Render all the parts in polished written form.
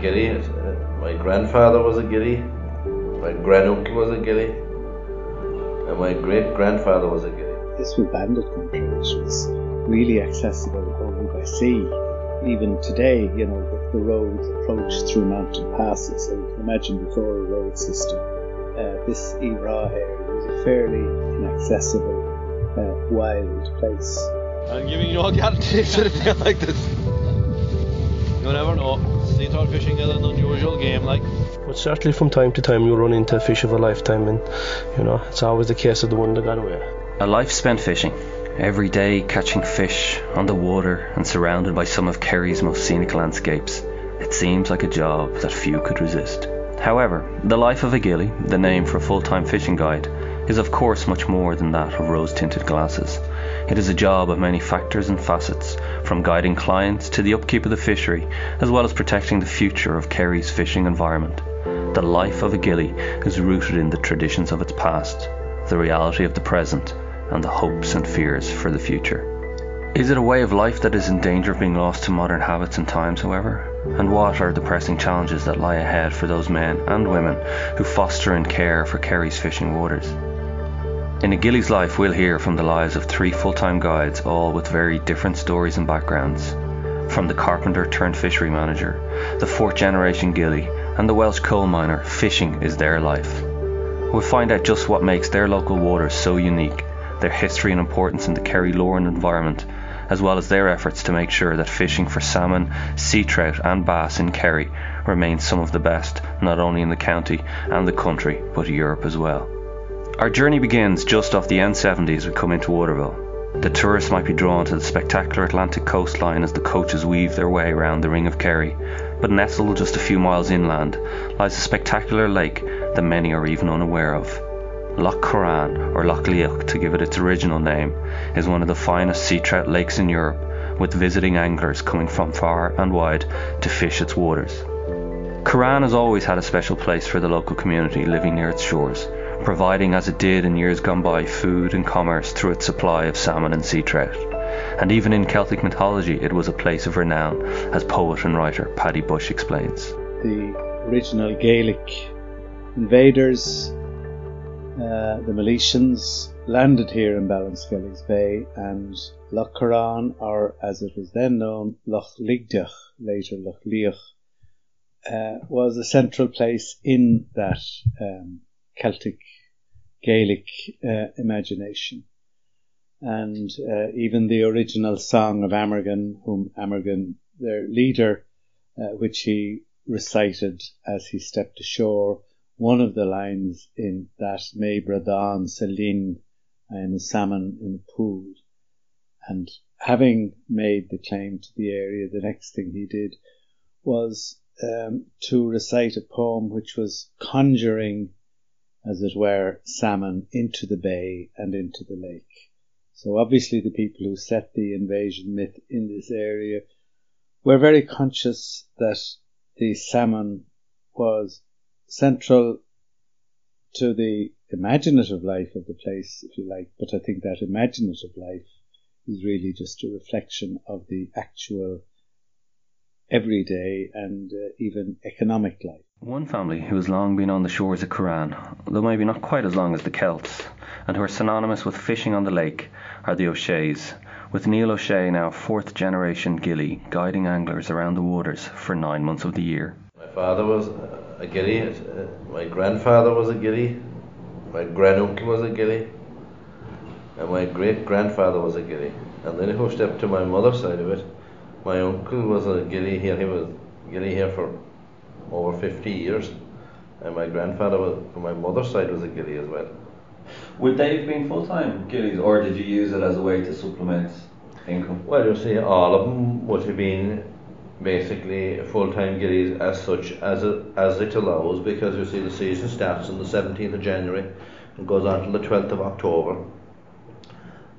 ghillie. My grandfather was a ghillie, my granduncle was a ghillie, and my great-grandfather was a ghillie. This was bandit country, which was really accessible only by sea. Even today, you know, the roads approach through mountain passes, so you can imagine before a road system, this Iveragh area was a fairly inaccessible, wild place. I'm giving you all guarantees that it felt like this. You never know. Sea trout fishing is an unusual game, like. But certainly from time to time you run into a fish of a lifetime, and you know, it's always the case of the one that got away. A life spent fishing. Every day catching fish, on the water and surrounded by some of Kerry's most scenic landscapes. It seems like a job that few could resist. However, the life of a ghillie, the name for a full-time fishing guide, is of course much more than that of rose-tinted glasses. It is a job of many factors and facets, from guiding clients to the upkeep of the fishery, as well as protecting the future of Kerry's fishing environment. The life of a ghillie is rooted in the traditions of its past, the reality of the present, and the hopes and fears for the future. Is it a way of life that is in danger of being lost to modern habits and times, however? And what are the pressing challenges that lie ahead for those men and women who foster and care for Kerry's fishing waters? In A Ghillie's Life, we'll hear from the lives of three full-time guides, all with very different stories and backgrounds. From the carpenter-turned-fishery manager, the fourth-generation ghillie, and the Welsh coal miner, fishing is their life. We'll find out just what makes their local waters so unique, their history and importance in the Kerry lore and environment, as well as their efforts to make sure that fishing for salmon, sea trout and bass in Kerry remains some of the best, not only in the county and the country, but Europe as well. Our journey begins just off the N70 as we come into Waterville. The tourists might be drawn to the spectacular Atlantic coastline as the coaches weave their way around the Ring of Kerry, but nestled just a few miles inland lies a spectacular lake that many are even unaware of. Lough Currane, or Lough Luíoch to give it its original name, is one of the finest sea trout lakes in Europe, with visiting anglers coming from far and wide to fish its waters. Currane has always had a special place for the local community living near its shores, providing as it did in years gone by food and commerce through its supply of salmon and sea trout. And even in Celtic mythology it was a place of renown, as poet and writer Paddy Bushe explains. The original Gaelic invaders, the Miletians, landed here in Ballinskelligs Bay, and Lough Currane, or as it was then known, Lough Luíoch, later Lough Luíoch, was a central place in that Celtic Gaelic imagination. And even the original song of Amhairghin, whom Amhairghin, their leader, which he recited as he stepped ashore, one of the lines in that, "May Bradan Selin, I am a salmon in a pool." And having made the claim to the area, the next thing he did was to recite a poem which was conjuring, as it were, salmon into the bay and into the lake. So obviously the people who set the invasion myth in this area were very conscious that the salmon was central to the imaginative life of the place, if you like, but I think that imaginative life is really just a reflection of the actual everyday and even economic life. One family who has long been on the shores of Currane, though maybe not quite as long as the Celts, and who are synonymous with fishing on the lake, are the O'Sheas, with Neil O'Shea, now fourth-generation ghillie, guiding anglers around the waters for 9 months of the year. My father was a ghillie, my grandfather was a ghillie, my granduncle was a ghillie, and my great-grandfather was a ghillie. And then if I stepped to my mother's side of it, my uncle was a ghillie here, he was ghillie here for over 50 years, and my grandfather was, from my mother's side, was a ghillie as well. Would they have been full-time ghillies, or did you use it as a way to supplement income? Well, you see, all of them would have been basically full-time ghillies as such, as it allows, because you see the season starts on the 17th of January and goes on till the 12th of October,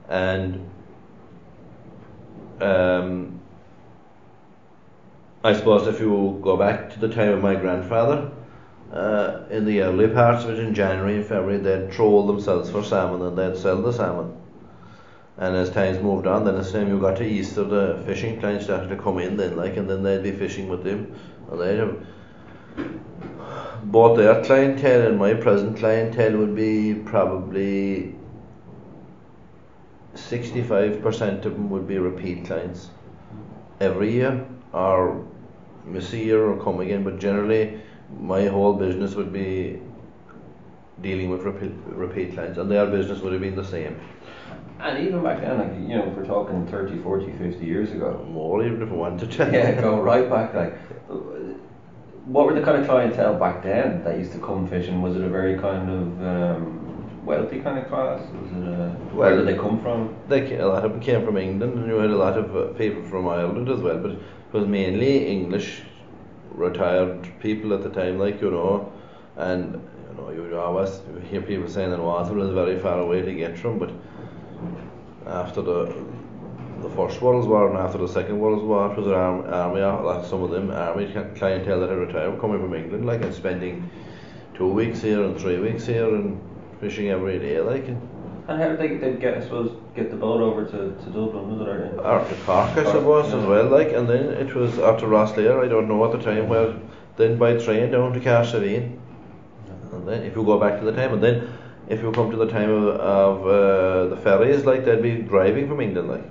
and I suppose if you go back to the time of my grandfather, in the early parts of it, in January and February, they'd troll themselves for salmon and they'd sell the salmon. And as times moved on, then as time you got to Easter, the fishing clients started to come in then, like, and then they'd be fishing with them and both their clientele and my present clientele would be probably 65% of them would be repeat clients every year, or miss a year or come again, but generally my whole business would be dealing with repeat clients, and their business would have been the same. And even back then, like, you know, if we're talking 30, 40, 50 years ago. More, even if we wanted to. Yeah, go right back. Like, what were the kind of clientele back then that used to come fishing? Was it a very kind of wealthy kind of class? Was it a, where did they come from? A lot of them came from England, and you had a lot of people from Ireland as well, but it was mainly English retired people at the time, like, you know, and you know, you always hear people saying that Waterville is very far away to get from, but after the First World War and after the Second World War, it was an army, like some of them army clientele that had retired coming from England, like, and spending 2 weeks here and 3 weeks here and fishing every day, like. And how did they get, I suppose, get the boat over to Dublin, was it? Or to Cork, I suppose, yeah, as well, like, and then it was up to Rosslare, I don't know at the time, where then by train down to Carserine, and then if you go back to the time, and then if you come to the time of the ferries, like, they'd be driving from England, like.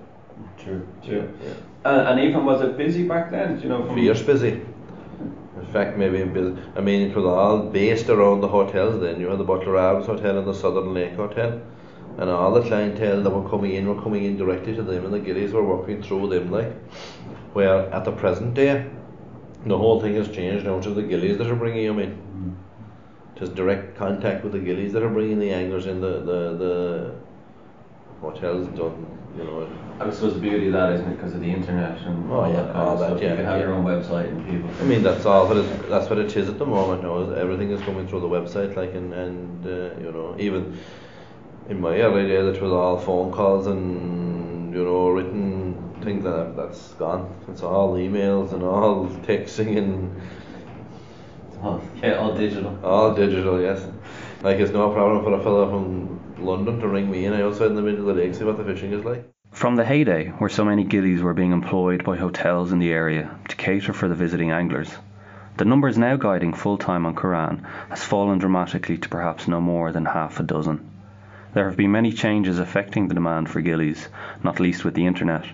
True, true. Yeah. And even was it busy back then? Do you know? Fierce busy. In fact, maybe busy. I mean, it was all based around the hotels then. You had the Butler Arms Hotel and the Southern Lake Hotel, and all the clientele that were coming in directly to them, and the ghillies were working through them, like. Where at the present day, the whole thing has changed now to the ghillies that are bringing them in. Just direct contact with the ghillies that are bringing the anglers in, the hotels done, you know. I suppose the beauty of that, isn't it, because of the internet and all that, yeah. You can have your own website and people. I mean, that's all. That's what it is at the moment now. Is everything is coming through the website, like, and you know, even in my early days, it was all phone calls and, you know, written things like that. That's gone. It's all emails and all texting and. Yeah, all digital. All digital, yes. Like, it's no problem for a fella from London to ring me in outside in the middle of the lake, see what the fishing is like. From the heyday, where so many ghillies were being employed by hotels in the area to cater for the visiting anglers, the numbers now guiding full-time on Caragh has fallen dramatically to perhaps no more than half a dozen. There have been many changes affecting the demand for ghillies, not least with the internet,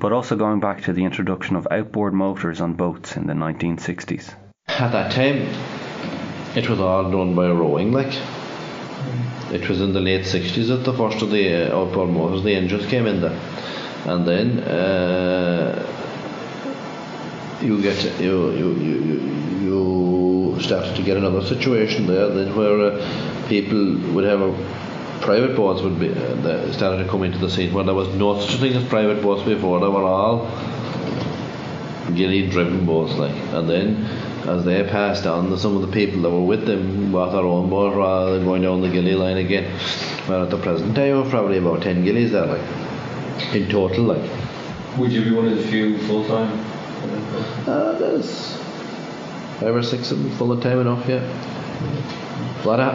but also going back to the introduction of outboard motors on boats in the 1960s. At that time, it was all done by rowing, like. It was in the late 60s that the first of the outboard motors, the engines came in there, and then you started to get another situation there, then where people would have private boats would be started to come into the scene, where there was no such thing as private boats before. They were all ghillie-driven boats, like, and then. As they passed on, some of the people that were with them bought their own boat rather than going down the ghillie line again. Well, at the present day, we're probably about 10 ghillies there, like, in total, like. Would you be one of the few full-time? There's 5 or 6 of them full-time enough, yeah.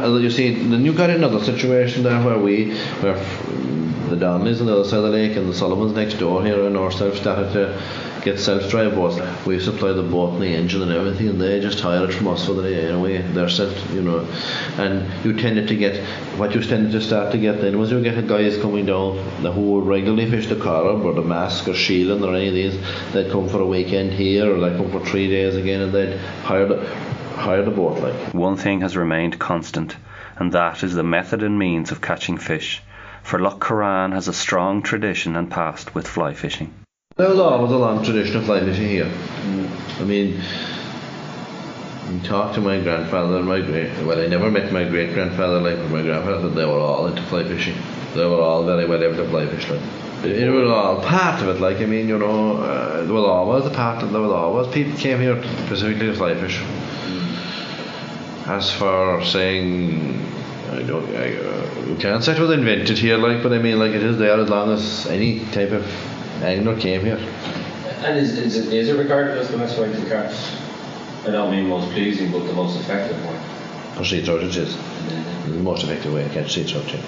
You see, then you got another situation there where the Donnellys on the other side of the lake and the Sullivans next door here in ourselves started to get self-drive boats. We supply the boat and the engine and everything, and they just hire it from us for the day anyway. They're self, you know. And you tended to get what you tended to start to get then was you get guys coming down who would regularly fish the Caragh or the Mask or Sheelan or any of these. They'd come for a weekend here, or they'd come for 3 days again, and they'd hire the boat, like. One thing has remained constant, and that is the method and means of catching fish, for Lough Currane has a strong tradition and past with fly fishing. There was always a long tradition of fly fishing here. I mean, you talk to my grandfather and I never met my great grandfather, like, but my grandfather, they were all into fly fishing. They were all very well able to fly fish, like. It was all part of it, like, I mean, you know, there was always a part of, there was always people came here specifically to fly fish. As for saying, you can't say it was invented here, like, but I mean, like, it is there as long as any type of angler came here. And is it regarded as the best way to catch? I don't mean most pleasing, but the most effective one. For sea trout, it is. Mm-hmm. The most effective way to catch sea trout, yeah.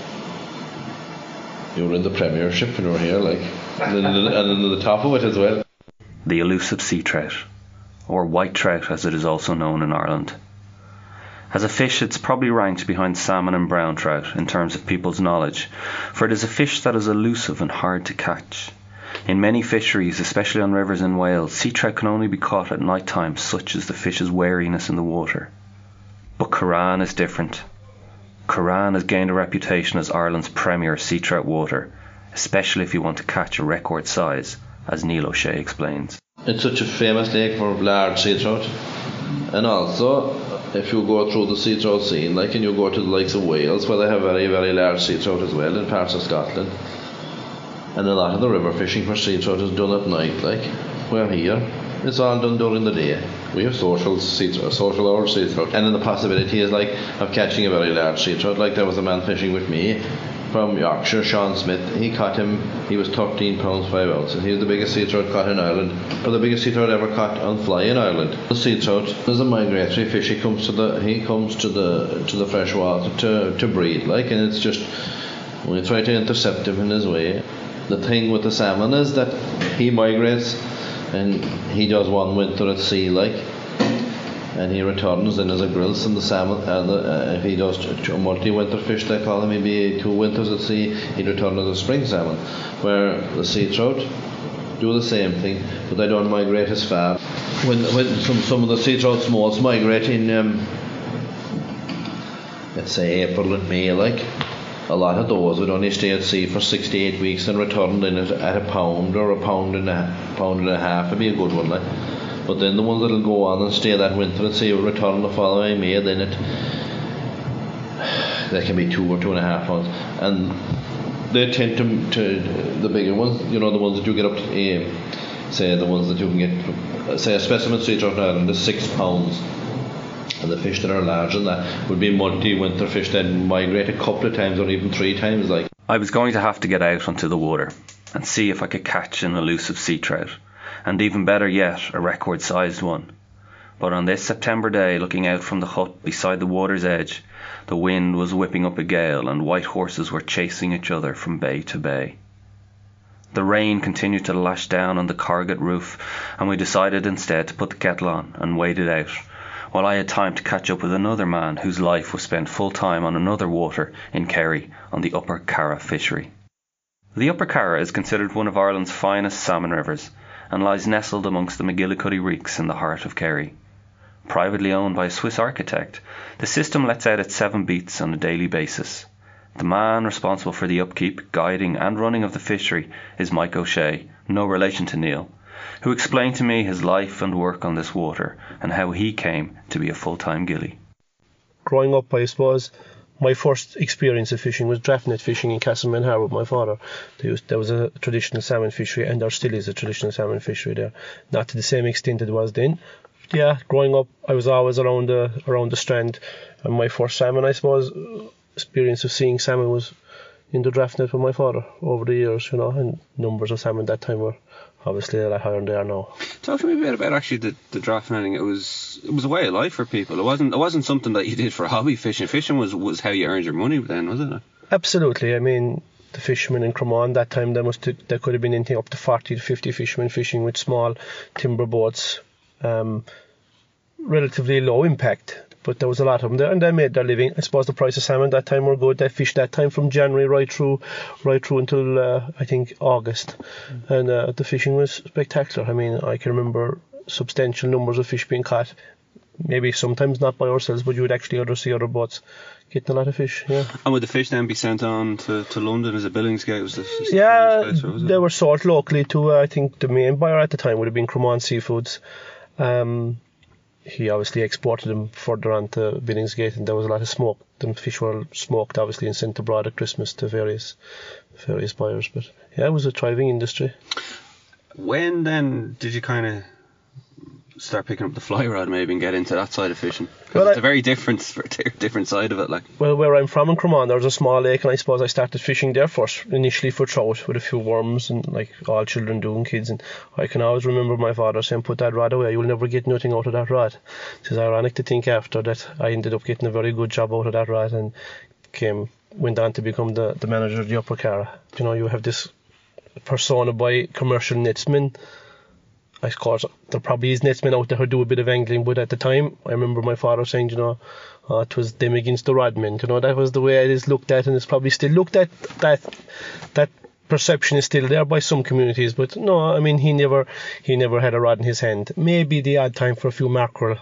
You were in the Premiership when you were here, like, and in the top of it as well. The elusive sea trout, or white trout as it is also known in Ireland. As a fish, it's probably ranked behind salmon and brown trout in terms of people's knowledge, for it is a fish that is elusive and hard to catch. In many fisheries, especially on rivers in Wales, sea trout can only be caught at night time, such as the fish's wariness in the water. But Caragh is different. Caragh has gained a reputation as Ireland's premier sea trout water, especially if you want to catch a record size, as Neil O'Shea explains. It's such a famous lake for large sea trout, and also if you go through the sea trout scene, like, and you go to the likes of Wales, where they have very, very large sea trout as well, in parts of Scotland. And a lot of the river fishing for sea trout is done at night, like. We're here, it's all done during the day. We have social hour sea trout. And then the possibility is, like, of catching a very large sea trout. Like, there was a man fishing with me from Yorkshire, Sean Smith. He caught him, he was 13 pounds 5 ounces. He was the biggest sea trout caught in Ireland, but the biggest sea trout ever caught on fly in Ireland. The sea trout is a migratory fish. He comes to the fresh water to breed, like, and it's just, we try to intercept him in his way. The thing with the salmon is that he migrates, and he does one winter at sea, like, and he returns and as a grilse, and the salmon, if he does multi-winter fish, they call him, maybe 2 winters at sea, he returns as a spring salmon, where the sea trout do the same thing, but they don't migrate as far. When some of the sea trout smolts migrate in, let's say, April and May, like. A lot of those would only stay at sea for 6 to 8 weeks and returned in at a pound or a pound and a half would be a good one, like. But then the ones that'll go on and stay that winter at sea will return the following May, then they can be 2 or 2.5 pounds. And they tend to the bigger ones, you know, the ones that you get up to, say the ones that you can get, say a specimen sea trout in Ireland is 6 pounds. And the fish that are large and that would be multi-winter fish that migrate a couple of times or even 3 times. Like, I was going to have to get out onto the water and see if I could catch an elusive sea trout, and even better yet, a record-sized one. But on this September day, looking out from the hut beside the water's edge, the wind was whipping up a gale and white horses were chasing each other from bay to bay. The rain continued to lash down on the Caragh roof, and we decided instead to put the kettle on and wait it out, while I had time to catch up with another man whose life was spent full-time on another water in Kerry on the Upper Caragh fishery. The Upper Caragh is considered one of Ireland's finest salmon rivers and lies nestled amongst the McGillicuddy Reeks in the heart of Kerry. Privately owned by a Swiss architect, the system lets out at 7 beats on a daily basis. The man responsible for the upkeep, guiding and running of the fishery is Mike O'Shea, no relation to Neil, who explained to me his life and work on this water and how he came to be a full-time ghillie. Growing up, I suppose, my first experience of fishing was draft net fishing in Castle Menhar with my father. There was a traditional salmon fishery, and there still is a traditional salmon fishery there. Not to the same extent it was then. Yeah, growing up, I was always around the strand, and my first salmon, I suppose, experience of seeing salmon was in the draft net with my father over the years, you know, and numbers of salmon that time were obviously a lot higher than they are now. Talk to me a bit about actually the draft netting. It was a way of life for people. It wasn't something that you did for hobby fishing. Fishing was how you earned your money then, wasn't it? Absolutely. I mean, the fishermen in Cromane that time, there could have been anything up to 40 to 50 fishermen fishing with small timber boats, relatively low impact. But there was a lot of them there, and they made their living. I suppose the price of salmon that time were good. They fished that time from January right through until I think August, and the fishing was spectacular. I mean, I can remember substantial numbers of fish being caught. Maybe sometimes not by ourselves, but you would actually see other boats getting a lot of fish. Yeah. And would the fish then be sent on to London as a Billingsgate? They were sold locally to I think the main buyer at the time would have been Cremont Seafoods. He obviously exported them further on to Billingsgate, and there was a lot of smoke. The fish were smoked, obviously, and sent abroad at Christmas to various buyers. But yeah, it was a thriving industry. When then did you kind of start picking up the fly rod, maybe, and get into that side of fishing? Well, it's a very different side of it, like. Well, where I'm from in Cromane, there's a small lake, and I suppose I started fishing there first, initially for trout with a few worms, and like all children do and kids. And I can always remember my father saying, "Put that rod away. You'll never get nothing out of that rod." It is ironic to think after that I ended up getting a very good job out of that rod and went on to become the manager of the Upper Caragh. You know, you have this persona by commercial netsmen I suppose there probably is netsmen out there who do a bit of angling, but at the time, I remember my father saying, you know, it was them against the rodmen. You know, that was the way it is looked at, and it's probably still looked at. That perception is still there by some communities, but no, I mean, he never had a rod in his hand. Maybe the odd time for a few mackerel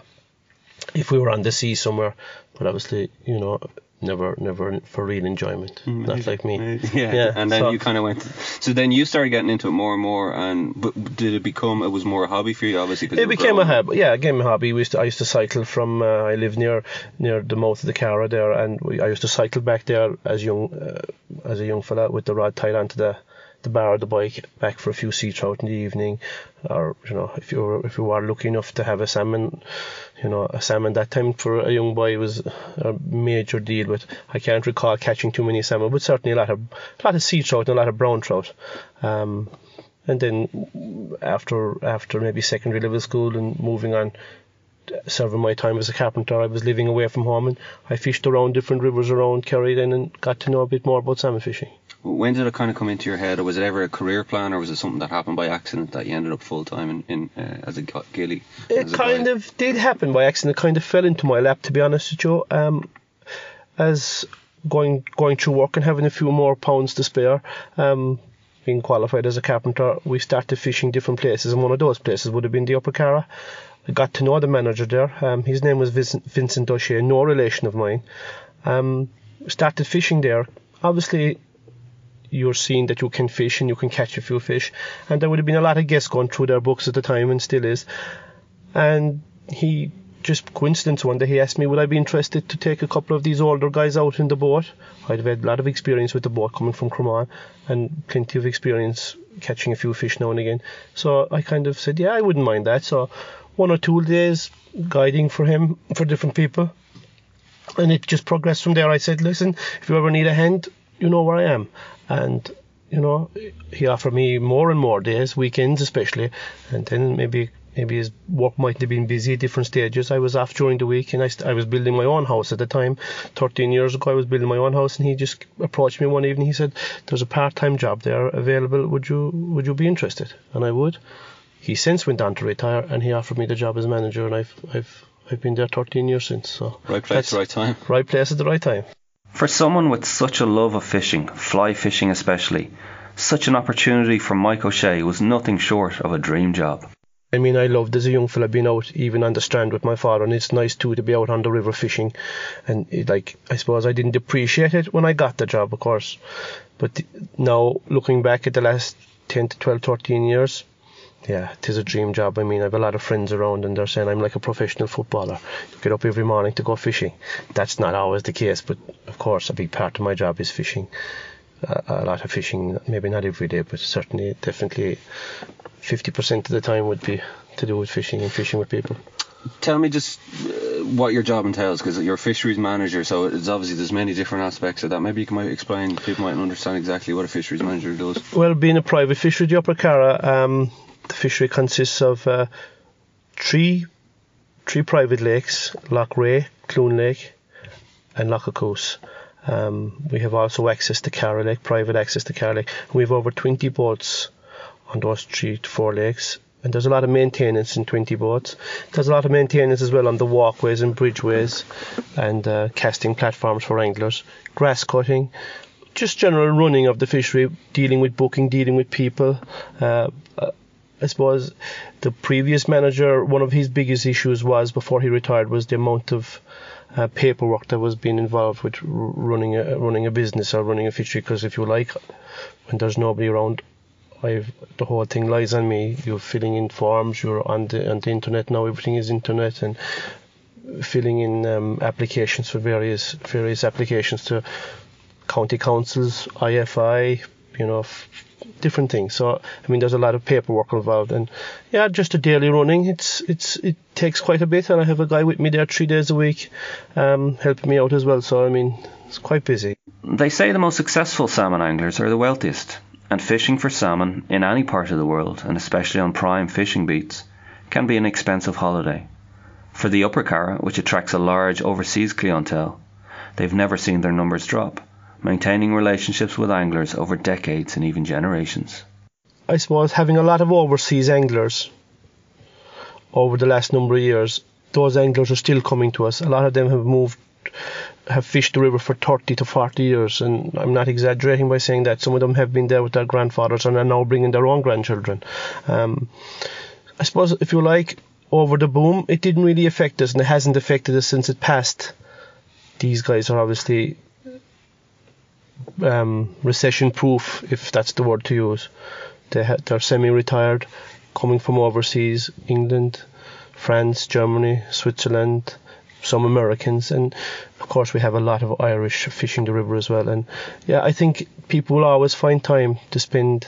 if we were on the sea somewhere, but obviously, you know, never for real enjoyment. Not like me. Yeah. And then you kind of went. So then you started getting into it more and more, but did it become? It was more a hobby for you, obviously. It became a hobby. Yeah, it became a hobby. I used to cycle from. I lived near the mouth of the Caragh there, and I used to cycle back there as a young fella with the rod tied onto the bar of the bike, back for a few sea trout in the evening, or you know, if you were lucky enough to have a salmon, you know, a salmon that time for a young boy was a major deal. With I can't recall catching too many salmon, but certainly a lot of sea trout and a lot of brown trout. And then after maybe secondary level school and moving on, serving my time as a carpenter, I was living away from home, and I fished around different rivers around Kerry then, and got to know a bit more about salmon fishing. When did it kind of come into your head, or was it ever a career plan, or was it something that happened by accident that you ended up full-time in as a ghillie? It kind of did happen by accident. It kind of fell into my lap, to be honest with you. As going through work and having a few more pounds to spare, being qualified as a carpenter, we started fishing different places, and one of those places would have been the Upper Caragh. I got to know the manager there. His name was Vincent O'Shea, no relation of mine. Started fishing there. Obviously, you're seeing that you can fish and you can catch a few fish, and there would have been a lot of guests going through their books at the time, and still is. And he just coincidence one day he asked me would I be interested to take a couple of these older guys out in the boat. I'd have had a lot of experience with the boat coming from Cromane, and plenty of experience catching a few fish now and again, so I kind of said, yeah, I wouldn't mind that. So one or two days guiding for him for different people, and it just progressed from there. I said, listen, if you ever need a hand, you know where I am. And, you know, he offered me more and more days, weekends especially, and then maybe his work might have been busy at different stages. I was off during the week, and I was building my own house at the time. 13 years ago I was building my own house, and he just approached me one evening. He said, there's a part-time job there available, would you be interested? And I would. He since went on to retire, and he offered me the job as manager, and I've been there 13 years since. So right place at the right time. Right place at the right time. For someone with such a love of fishing, fly fishing especially, such an opportunity from Mike O'Shea was nothing short of a dream job. I mean, I loved as a young fella being out even on the strand with my father, and it's nice too to be out on the river fishing. And I suppose I didn't appreciate it when I got the job, of course. But now, looking back at the last 10 to 12, 13 years, yeah, it is a dream job. I mean, I have a lot of friends around, and they're saying I'm like a professional footballer. You get up every morning to go fishing. That's not always the case, but of course a big part of my job is fishing. A lot of fishing, maybe not every day, but certainly, definitely 50% of the time would be to do with fishing and fishing with people. Tell me just what your job entails, because you're a fisheries manager, so it's obviously there's many different aspects of that. Maybe you might explain, people mightn't understand exactly what a fisheries manager does. Well, being a private fishery, the Upper Caragh, the fishery consists of three private lakes, Lough Currane, Clun Lake and Lough Luíoch. We have also access to Caragh Lake, private access to Caragh Lake. We have over 20 boats on those 3 to 4 lakes, and there's a lot of maintenance in 20 boats. There's a lot of maintenance as well on the walkways and bridgeways, and casting platforms for anglers, grass cutting, just general running of the fishery, dealing with booking, dealing with people. I suppose the previous manager, one of his biggest issues was, before he retired, was the amount of paperwork that was being involved with running a business or running a fishery. Because if you like, when there's nobody around, the whole thing lies on me. You're filling in forms, you're on the internet now, everything is internet, and filling in applications for various applications to county councils, IFI, you know, different things. So I mean, there's a lot of paperwork involved, and yeah, just a daily running. It takes quite a bit, and I have a guy with me there 3 days a week, helping me out as well. So I mean, it's quite busy. They say the most successful salmon anglers are the wealthiest, and fishing for salmon in any part of the world, and especially on prime fishing beats, can be an expensive holiday. For the Upper Caragh, which attracts a large overseas clientele, they've never seen their numbers drop, maintaining relationships with anglers over decades and even generations. I suppose having a lot of overseas anglers over the last number of years, those anglers are still coming to us. A lot of them have fished the river for 30 to 40 years, and I'm not exaggerating by saying that. Some of them have been there with their grandfathers and are now bringing their own grandchildren. I suppose, if you like, over the boom, it didn't really affect us, and it hasn't affected us since it passed. These guys are obviously recession-proof, if that's the word to use. They're semi-retired, coming from overseas, England, France, Germany, Switzerland, some Americans, and of course we have a lot of Irish fishing the river as well. And yeah, I think people will always find time to spend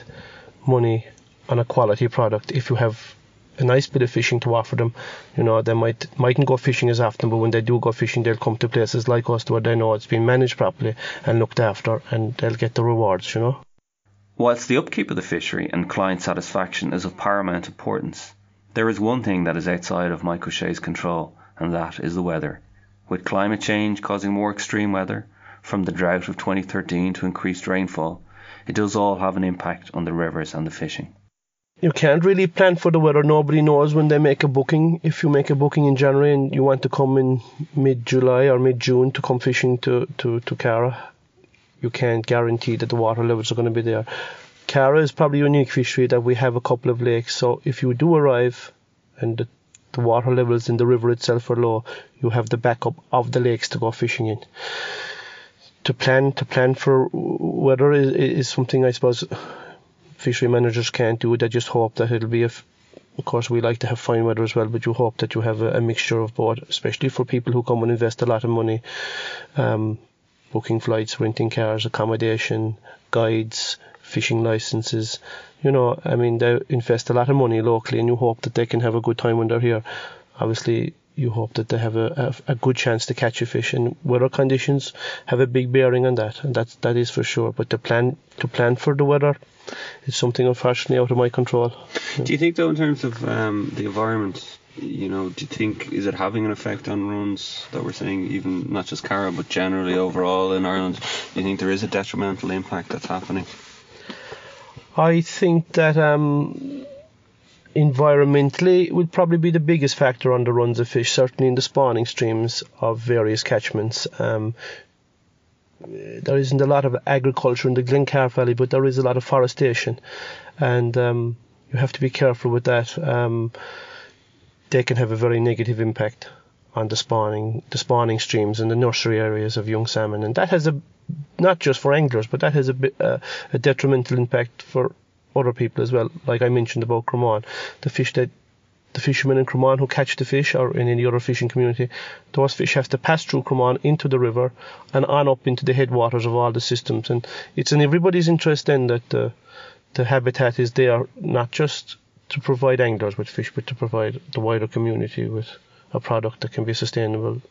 money on a quality product if you have a nice bit of fishing to offer them. You know, they mightn't go fishing as often, but when they do go fishing, they'll come to places like us where they know it's been managed properly and looked after, and they'll get the rewards, you know. Whilst the upkeep of the fishery and client satisfaction is of paramount importance, there is one thing that is outside of Mike O'Shea's control, and that is the weather. With climate change causing more extreme weather, from the drought of 2013 to increased rainfall, it does all have an impact on the rivers and the fishing. You can't really plan for the weather. Nobody knows when they make a booking. If you make a booking in January and you want to come in mid-July or mid-June to come fishing to Caragh, you can't guarantee that the water levels are going to be there. Caragh is probably a unique fishery that we have a couple of lakes, so if you do arrive and the water levels in the river itself are low, you have the backup of the lakes to go fishing in. To plan for weather is something I suppose fishery managers can't do. They just hope that it'll be of course we like to have fine weather as well, but you hope that you have a mixture of both, especially for people who come and invest a lot of money, booking flights, renting cars, accommodation, guides, fishing licenses. You know, I mean, they invest a lot of money locally, and you hope that they can have a good time when they're here. Obviously, you hope that they have a good chance to catch a fish, and weather conditions have a big bearing on that, and that is for sure. But to plan for the weather is something unfortunately out of my control. Yeah. Do you think, though, in terms of the environment, you know, do you think, is it having an effect on runs that we're saying, even not just Caragh, but generally overall in Ireland? Do you think there is a detrimental impact that's happening? I think that environmentally would probably be the biggest factor on the runs of fish, certainly in the spawning streams of various catchments. There isn't a lot of agriculture in the Glencar Valley, but there is a lot of forestation, and you have to be careful with that. They can have a very negative impact on the spawning streams and the nursery areas of young salmon, and that has not just for anglers, but that has a detrimental impact for other people as well. Like I mentioned about Cromane, the fishermen in Cromane who catch the fish, or in any other fishing community, those fish have to pass through Cromane into the river and on up into the headwaters of all the systems. And it's in everybody's interest then that the habitat is there, not just to provide anglers with fish, but to provide the wider community with a product that can be sustainable.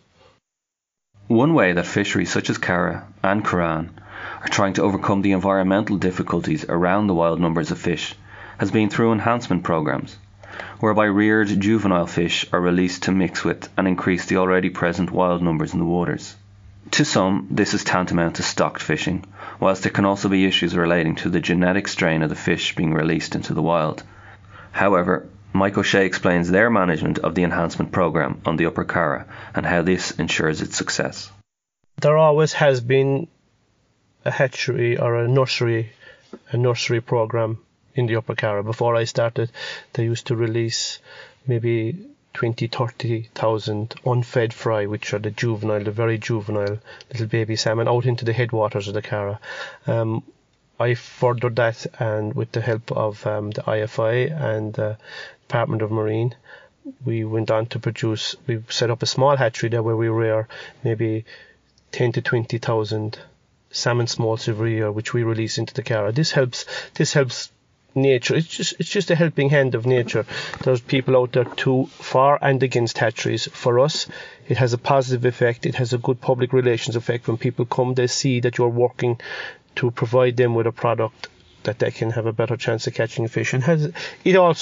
One way that fisheries such as Caragh and Currane are trying to overcome the environmental difficulties around the wild numbers of fish has been through enhancement programs, whereby reared juvenile fish are released to mix with and increase the already present wild numbers in the waters. To some, this is tantamount to stocked fishing, whilst there can also be issues relating to the genetic strain of the fish being released into the wild. However, Mike O'Shea explains their management of the enhancement programme on the Upper Caragh and how this ensures its success. There always has been a hatchery or a nursery programme in the Upper Caragh. Before I started, they used to release maybe 20,000-30,000 unfed fry, which are the very juvenile little baby salmon, out into the headwaters of the Caragh. I furthered that, and with the help of the IFI and the Department of Marine, we went on to produce, we set up a small hatchery there where we rear maybe 10,000 to 20,000 salmon smolts every year, which we release into the Caragh. This helps nature. It's just a helping hand of nature. There's people out there too for and against hatcheries. For us, it has a positive effect. It has a good public relations effect. When people come, they see that you're working to provide them with a product that they can have a better chance of catching fish. And the Upper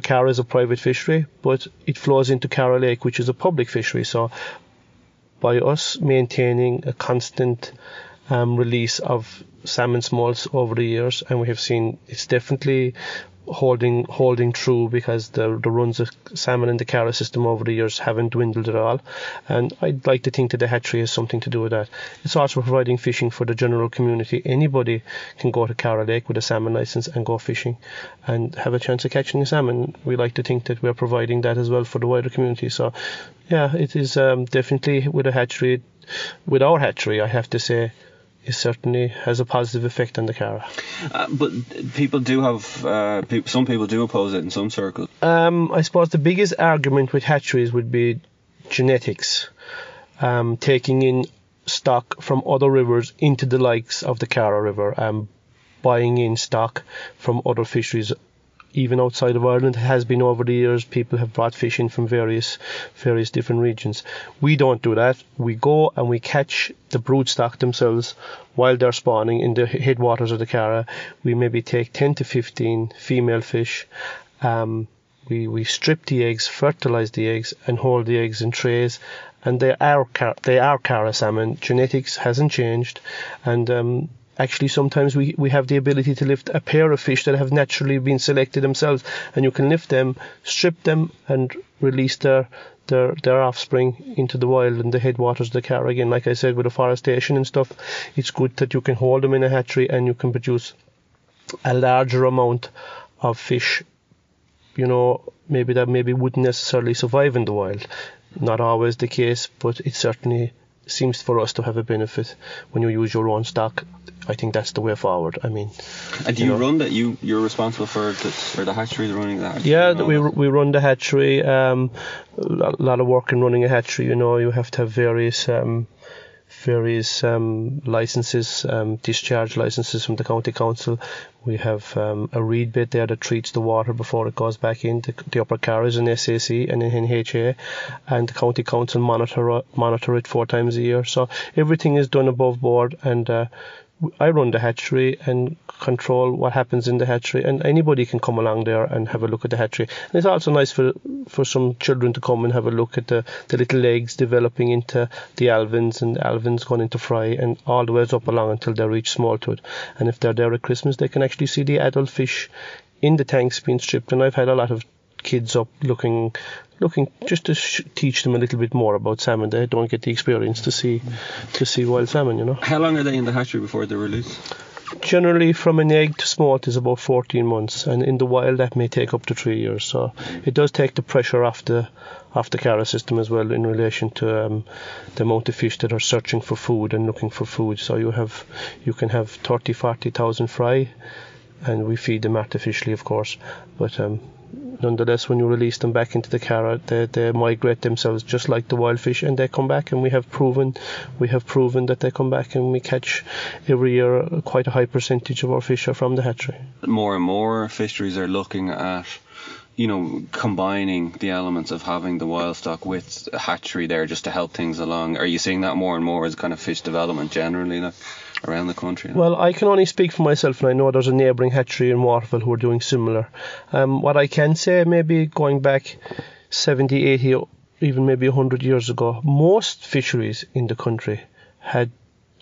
Caragh is a private fishery, but it flows into Caragh Lake, which is a public fishery. So by us maintaining a constant release of salmon smolts over the years, and we have seen it's definitely holding true, because the runs of salmon in the Caragh system over the years haven't dwindled at all, and I'd like to think that the hatchery has something to do with that. It's also providing fishing for the general community. Anybody can go to Caragh Lake with a salmon license and go fishing and have a chance of catching a salmon. We like to think that we're providing that as well for the wider community. So yeah, it is definitely with our hatchery, I have to say, it certainly has a positive effect on the Caragh. But people do have, some people do oppose it in some circles. I suppose the biggest argument with hatcheries would be genetics, taking in stock from other rivers into the likes of the Caragh River, buying in stock from other fisheries. Even outside of Ireland, has been over the years. People have brought fish in from various different regions. We don't do that. We go and we catch the broodstock themselves while they're spawning in the headwaters of the Caragh. We maybe take 10 to 15 female fish. We strip the eggs, fertilize the eggs, and hold the eggs in trays. And they are Caragh salmon. Genetics hasn't changed, and actually, sometimes we have the ability to lift a pair of fish that have naturally been selected themselves, and you can lift them, strip them, and release their offspring into the wild and the headwaters of the Caragh. Again, like I said, with afforestation and stuff, it's good that you can hold them in a hatchery and you can produce a larger amount of fish, you know, maybe wouldn't necessarily survive in the wild. Not always the case, but it certainly seems for us to have a benefit when you use your own stock. I think that's the way forward. I mean, and do you run that? You're responsible for the hatchery, running that? Yeah, we run the hatchery. A lot of work in running a hatchery. You know, you have to have various licenses, discharge licenses from the county council. We have a reed bed there that treats the water before it goes back in. The Upper Caragh is an SAC and an NHA, and the county council monitor it 4 times a year. So everything is done above board, and I run the hatchery and control what happens in the hatchery, and anybody can come along there and have a look at the hatchery. And it's also nice for some children to come and have a look at the little eggs developing into the alvins, and the alvins going into fry, and all the way up along until they reach smalltooth. And if they're there at Christmas, they can actually see the adult fish in the tanks being stripped. And I've had a lot of kids up looking just to teach them a little bit more about salmon. They don't get the experience to see wild salmon, you know. How long are they in the hatchery before they're released? Generally, from an egg to smolt is about 14 months, and in the wild that may take up to 3 years. So it does take the pressure off the Caragh system as well, in relation to the amount of fish that are searching for food and looking for food. So you can have 30,000-40,000 fry, and we feed them artificially, of course, but nonetheless, when you release them back into the Caragh, they migrate themselves just like the wild fish, and they come back, and we have proven that they come back, and we catch every year quite a high percentage of our fish are from the hatchery. More and more fisheries are looking at, you know, combining the elements of having the wild stock with a hatchery there just to help things along. Are you seeing that more and more as kind of fish development generally, like, around the country? Like? Well, I can only speak for myself, and I know there's a neighbouring hatchery in Waterville who are doing similar. What I can say, maybe going back 70, 80, even maybe 100 years ago, most fisheries in the country had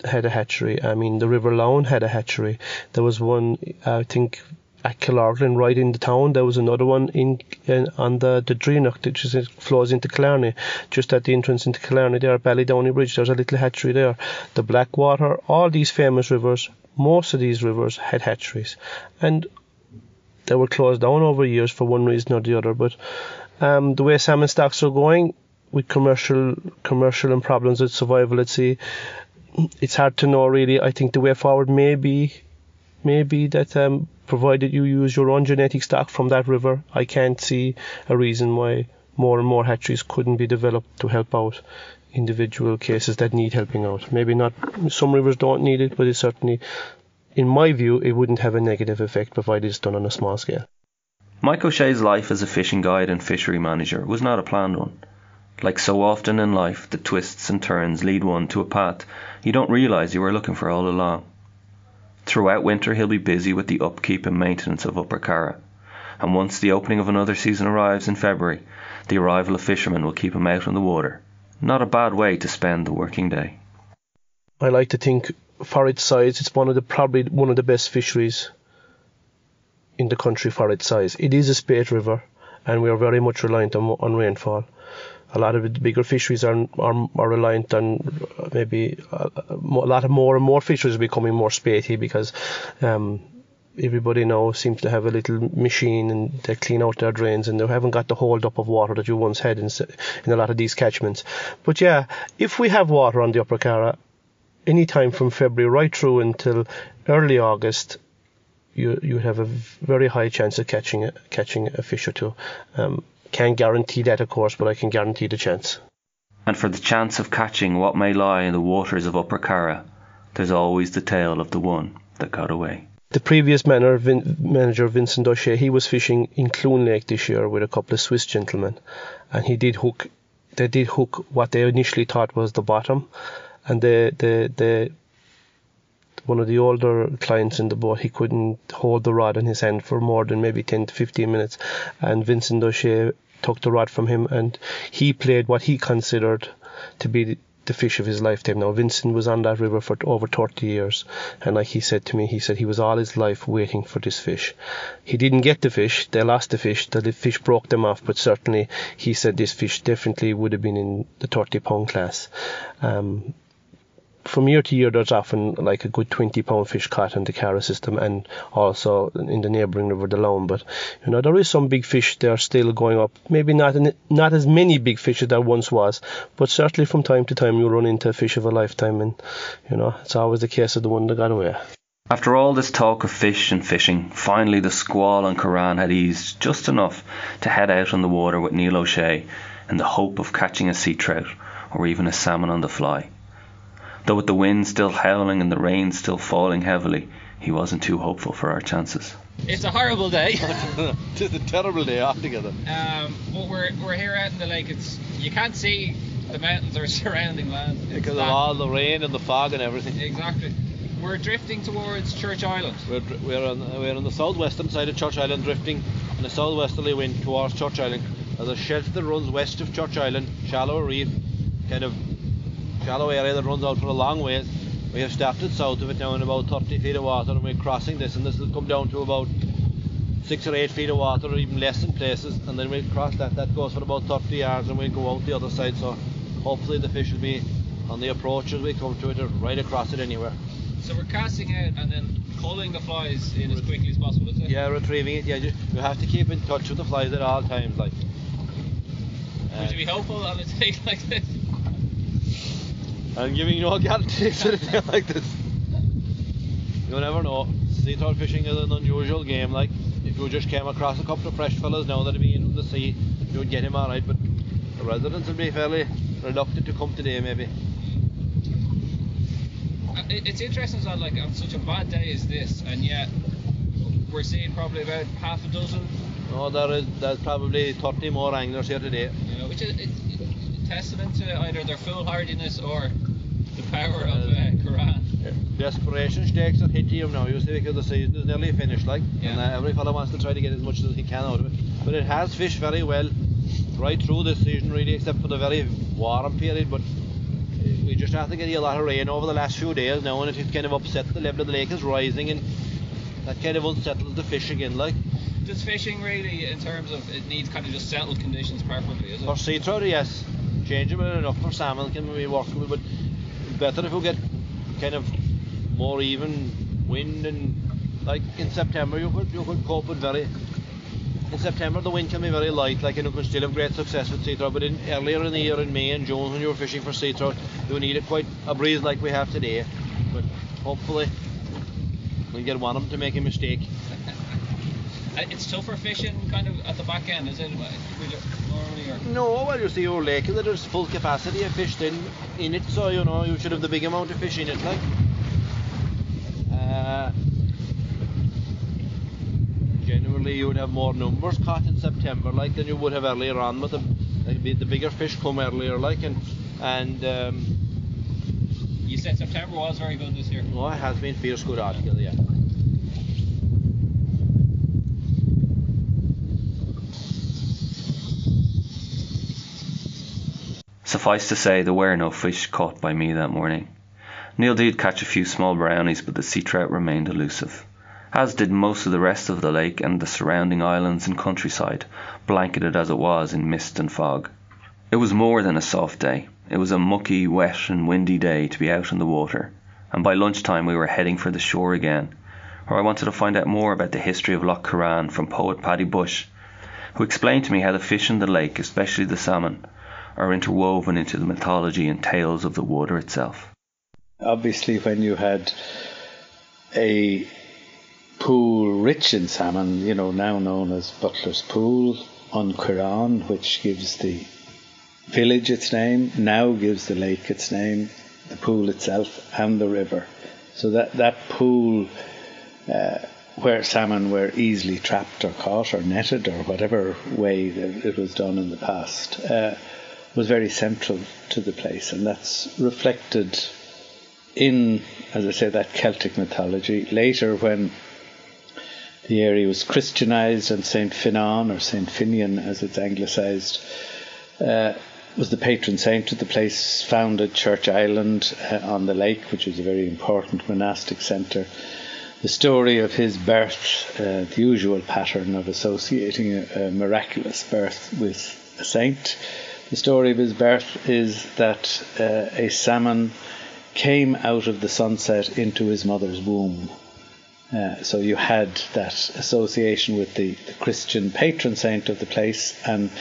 a hatchery. I mean, the River Lough had a hatchery. There was one, I think, at Killarney, right in the town. There was another one in on the Dreenach, which flows into Killarney, just at the entrance into Killarney there, Ballydowney Bridge. There's a little hatchery there. The Blackwater, all these famous rivers, most of these rivers had hatcheries, and they were closed down over years for one reason or the other. But the way salmon stocks are going, with commercial and problems with survival at sea, it's hard to know really. I think the way forward may be that provided you use your own genetic stock from that river, I can't see a reason why more and more hatcheries couldn't be developed to help out individual cases that need helping out. Maybe not, some rivers don't need it, but it certainly, in my view, it wouldn't have a negative effect provided it's done on a small scale. Mike O'Shea's life as a fishing guide and fishery manager was not a planned one. Like so often in life, the twists and turns lead one to a path you don't realise you were looking for all along. Throughout winter, he'll be busy with the upkeep and maintenance of Upper Caragh, and once the opening of another season arrives in February, the arrival of fishermen will keep him out on the water. Not a bad way to spend the working day. I like to think for its size, it's one of the probably best fisheries in the country for its size. It is a spate river, and we are very much reliant on rainfall. A lot of the bigger fisheries are reliant on maybe a lot of more fisheries are becoming more spatey because everybody now seems to have a little machine and they clean out their drains and they haven't got the hold up of water that you once had in a lot of these catchments. But yeah, if we have water on the Upper Caragh, any time from February right through until early August, you have a very high chance of catching a fish or two. Can't guarantee that, of course, but I can guarantee the chance. And for the chance of catching what may lie in the waters of Upper Caragh, there's always the tale of the one that got away. The previous manager, Vincent O'Shea, he was fishing in Clun Lake this year with a couple of Swiss gentlemen, and they did hook what they initially thought was the bottom, and one of the older clients in the boat, he couldn't hold the rod in his hand for more than maybe 10 to 15 minutes, and Vincent O'Shea took the rod from him and he played what he considered to be the fish of his lifetime. Now, Vincent was on that river for over 30 years, and like he said to me, he said he was all his life waiting for this fish. He didn't get the fish, they lost the fish, the fish broke them off, but certainly he said this fish definitely would have been in the 30-pound class. From year to year, there's often like a good 20-pound fish caught in the Caragh system and also in the neighbouring river, the Lough. But you know, there is some big fish that are still going up. Maybe not as many big fish as there once was, but certainly from time to time you run into a fish of a lifetime, and you know, it's always the case of the one that got away. After all this talk of fish and fishing, finally the squall on Currane had eased just enough to head out on the water with Neil O'Shea in the hope of catching a sea trout or even a salmon on the fly. Though with the wind still howling and the rain still falling heavily, he wasn't too hopeful for our chances. It's a horrible day. It's a terrible day altogether. But we're here out in the lake. You can't see the mountains or surrounding land. Because of all the rain and the fog and everything. Exactly. We're drifting towards Church Island. We're on the southwestern side of Church Island, drifting in a southwesterly wind towards Church Island. There's a shelf that runs west of Church Island, shallow reef, kind of shallow area that runs out for a long ways. We have started south of it now in about 30 feet of water, and we're crossing this, and this will come down to about 6 or 8 feet of water, or even less in places, and then we'll cross that. That goes for about 30 yards, and we'll go out the other side, so hopefully the fish will be on the approach as we come to it, or right across it anywhere. So we're casting out and then culling the flies in as quickly as possible, isn't it? Yeah, retrieving it, yeah. You have to keep in touch with the flies at all times, like. Would you be hopeful on a day like this? I'm giving you no guarantees for anything like this. You never know. Sea trout fishing is an unusual game. Like, if you just came across a couple of fresh fellas now that'd be in from the sea, you would get him all right. But the residents would be fairly reluctant to come today, maybe. It's interesting, that like on such a bad day as this, and yet we're seeing probably about half a dozen. No, there's probably 30 more anglers here today. Yeah, which is it's testament to either their foolhardiness or the power of Currane. Yeah. Desperation stakes are hitting him now, you see, because the season is nearly finished, like, yeah. And every fellow wants to try to get as much as he can out of it. But it has fished very well right through this season, really, except for the very warm period. But we just have to get a lot of rain over the last few days now, and it's kind of upset. The level of the lake is rising, and that kind of unsettles the fish again, like. Does fishing really, in terms of it needs kind of just settled conditions, preferably, is it? For sea trout, yes. Change them enough for salmon can be workable, but it's better if we get kind of more even wind, and like in September you could cope with in September the wind can be very light, like, and you could still have great success with sea trout, but earlier in the year in May and June when you were fishing for sea trout you needed quite a breeze like we have today. But hopefully we'll get one of them to make a mistake. It's tougher fishing kind of at the back end, is it? No, well, you see your lake that there's full capacity of fish in it, so you know you should have the big amount of fish in it, like. Generally you would have more numbers caught in September, like, than you would have earlier on, but the bigger fish come earlier, like, and you said September was very good this year. Oh, it has been fierce good altogether, yeah. Suffice to say, there were no fish caught by me that morning. Neil did catch a few small brownies, but the sea trout remained elusive, as did most of the rest of the lake and the surrounding islands and countryside, blanketed as it was in mist and fog. It was more than a soft day. It was a mucky, wet and windy day to be out on the water, and by lunchtime we were heading for the shore again, where I wanted to find out more about the history of Lough Currane from poet Paddy Bushe, who explained to me how the fish in the lake, especially the salmon, are interwoven into the mythology and tales of the water itself. Obviously, when you had a pool rich in salmon, you know, now known as Butler's Pool on Currane, which gives the village its name, now gives the lake its name, the pool itself and the river. So that pool where salmon were easily trapped or caught or netted or whatever way it was done in the past was very central to the place, and that's reflected in, as I say, that Celtic mythology. Later, when the area was Christianized and St. Finan, or St. Finian as it's anglicised, was the patron saint of the place, founded Church Island on the lake, which is a very important monastic centre. The story of his birth, the usual pattern of associating a miraculous birth with a saint, the story of his birth is that a salmon came out of the sunset into his mother's womb. So you had that association with the Christian patron saint of the place, and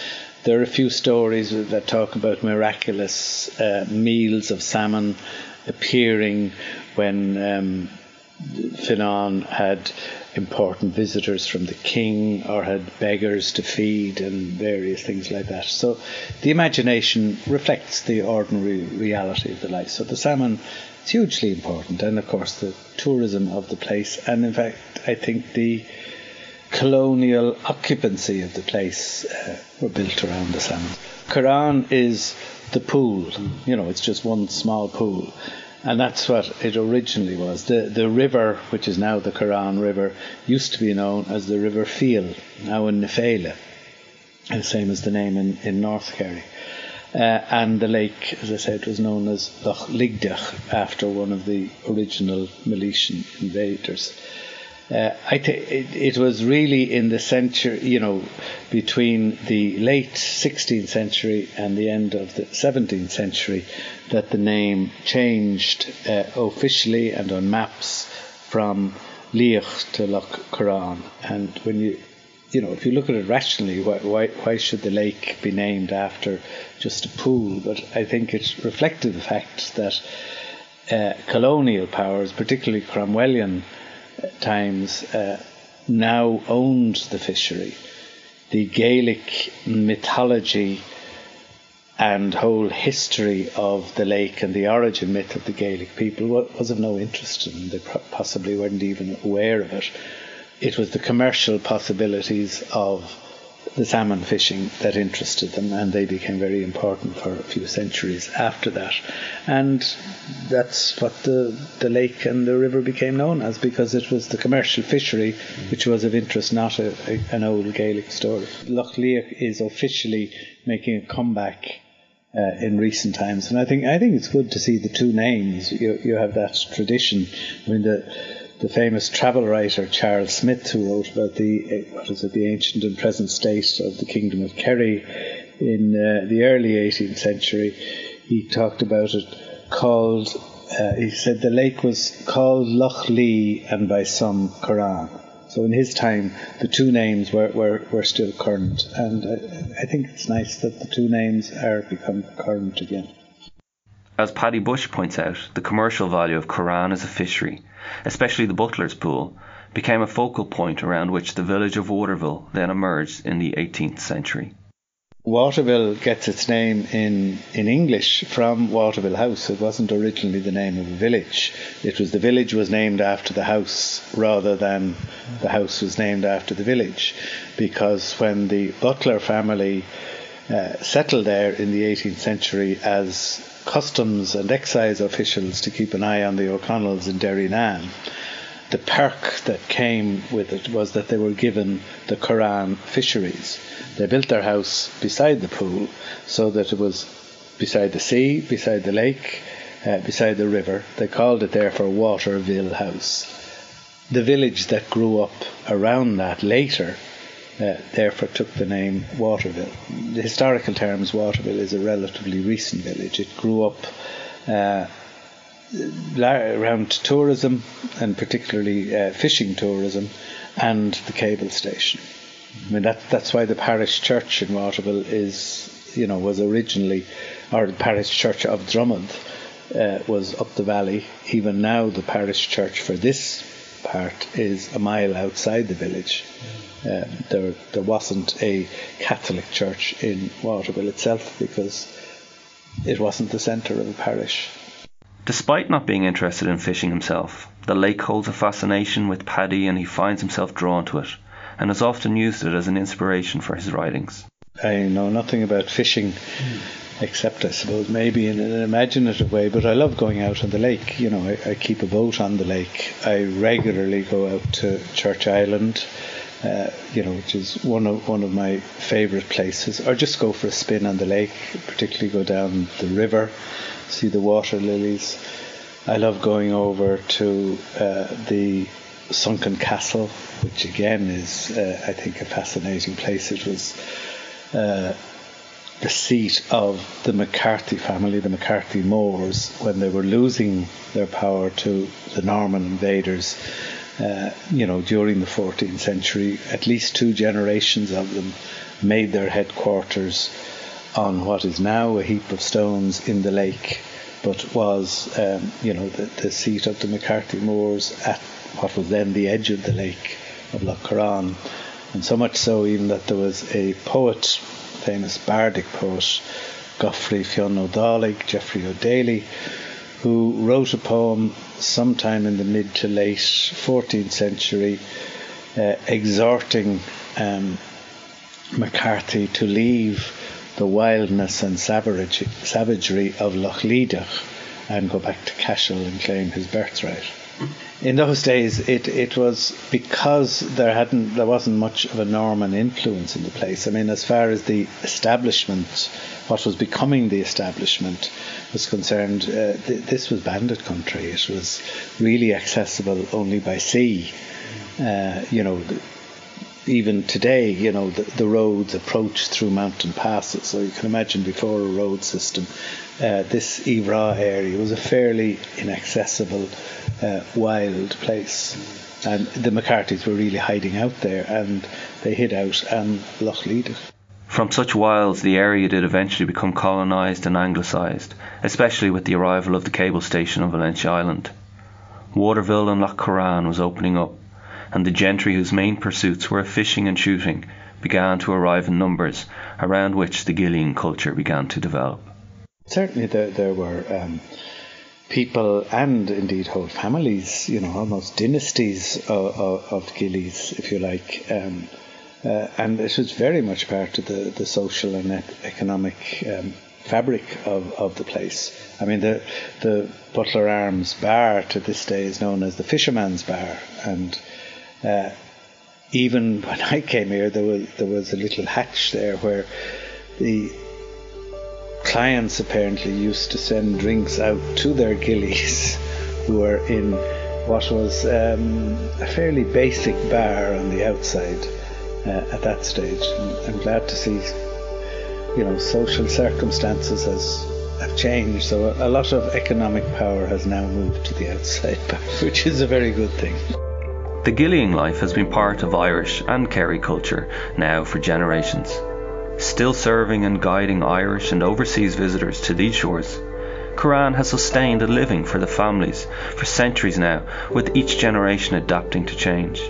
there are a few stories that talk about miraculous meals of salmon appearing when Finan had important visitors from the king or had beggars to feed and various things like that. So the imagination reflects the ordinary reality of the life. So the salmon is hugely important, and of course the tourism of the place, and in fact I think the colonial occupancy of the place were built around the salmon. Currane is the pool, you know, it's just one small pool, and that's what it originally was. The river, which is now the Currane River, used to be known as the River Feel, now in Nefela, the same as the name in North Kerry. And the lake, as I said, was known as Lough Luíoch, after one of the original Milesian invaders. It was really in the century, you know, between the late 16th century and the end of the 17th century that the name changed officially and on maps from Luíoch to Lough Currane. And when if you look at it rationally, why should the lake be named after just a pool? But I think it reflected the fact that colonial powers, particularly Cromwellian times, now owned the fishery. The Gaelic mythology and whole history of the lake and the origin myth of the Gaelic people was of no interest in them. They possibly weren't even aware of it. It was the commercial possibilities of the salmon fishing that interested them, and they became very important for a few centuries after that. And that's what the lake and the river became known as, because it was the commercial fishery which was of interest, not an old Gaelic story. Lough Luíoch is officially making a comeback in recent times, and I think it's good to see the two names. You have that tradition. I mean, the famous travel writer Charles Smith, who wrote about the ancient and present state of the Kingdom of Kerry in the early 18th century, he talked about it he said the lake was called Lough Lee and by some Currane. So in his time, the two names were still current, and I think it's nice that the two names are become current again. As Paddy Bushe points out, the commercial value of Currane as a fishery, especially the Butler's Pool, became a focal point around which the village of Waterville then emerged in the 18th century. Waterville gets its name in English from Waterville House. It wasn't originally the name of a village. It was the village was named after the house rather than the house was named after the village, because when the Butler family settled there in the 18th century as customs and excise officials to keep an eye on the O'Connells in Derrynan, the perk that came with it was that they were given the Currane fisheries. They built their house beside the pool so that it was beside the sea, beside the lake, beside the river. They called it therefore Waterville House. The village that grew up around that later therefore took the name Waterville. The historical terms, Waterville is a relatively recent village. It grew up around tourism, and particularly fishing tourism, and the cable station. I mean, that's why the parish church in Waterville was originally, or the parish church of Drummond was up the valley. Even now the parish church for this part is a mile outside the village. There wasn't a Catholic church in Waterville itself because it wasn't the centre of a parish. Despite not being interested in fishing himself, the lake holds a fascination with Paddy, and he finds himself drawn to it and has often used it as an inspiration for his writings. I know nothing about fishing except, I suppose, maybe in an imaginative way, but I love going out on the lake. I keep a boat on the lake. I regularly go out to Church Island, which is one of my favourite places, or just go for a spin on the lake, particularly go down the river, see the water lilies. I love going over to the Sunken Castle, which again is, I think, a fascinating place. It was the seat of the McCarthy family, the McCarthy Moors, when they were losing their power to the Norman invaders, during the 14th century. At least two generations of them made their headquarters on what is now a heap of stones in the lake, but was, the seat of the McCarthy Moors at what was then the edge of the lake of Lough Currane. And so much so even that there was a poet, famous bardic poet, Geoffrey Fionn O'Dalig, Geoffrey O'Daly, who wrote a poem sometime in the mid to late 14th century exhorting McCarthy to leave the wildness and savagery of Lough Luíoch and go back to Cashel and claim his birthright. In those days, it was because there wasn't much of a Norman influence in the place. I mean, as far as the establishment, what was becoming the establishment, was concerned, this was bandit country. It was really accessible only by sea. Even today, the roads approach through mountain passes. So you can imagine before a road system, this Iveragh area was a fairly inaccessible, wild place. And the McCarthys were really hiding out there, and they hid out on Lough Luíoch. From such wilds, the area did eventually become colonised and anglicised, especially with the arrival of the cable station on Valentia Island. Waterville and Lough Currane was opening up, and the gentry whose main pursuits were fishing and shooting began to arrive in numbers, around which the Ghillie culture began to develop. Certainly there were people and indeed whole families, almost dynasties of Ghillies, if you like. And it was very much part of the social and economic fabric of the place. I mean, the Butler Arms bar to this day is known as the Fisherman's Bar, and even when I came here, there was a little hatch there where the clients apparently used to send drinks out to their ghillies, who were in what was a fairly basic bar on the outside at that stage. And I'm glad to see, social circumstances have changed, so a lot of economic power has now moved to the outside bar, which is a very good thing. The Ghillie life has been part of Irish and Kerry culture now for generations, still serving and guiding Irish and overseas visitors to these shores. Currane has sustained a living for the families for centuries now, with each generation adapting to change.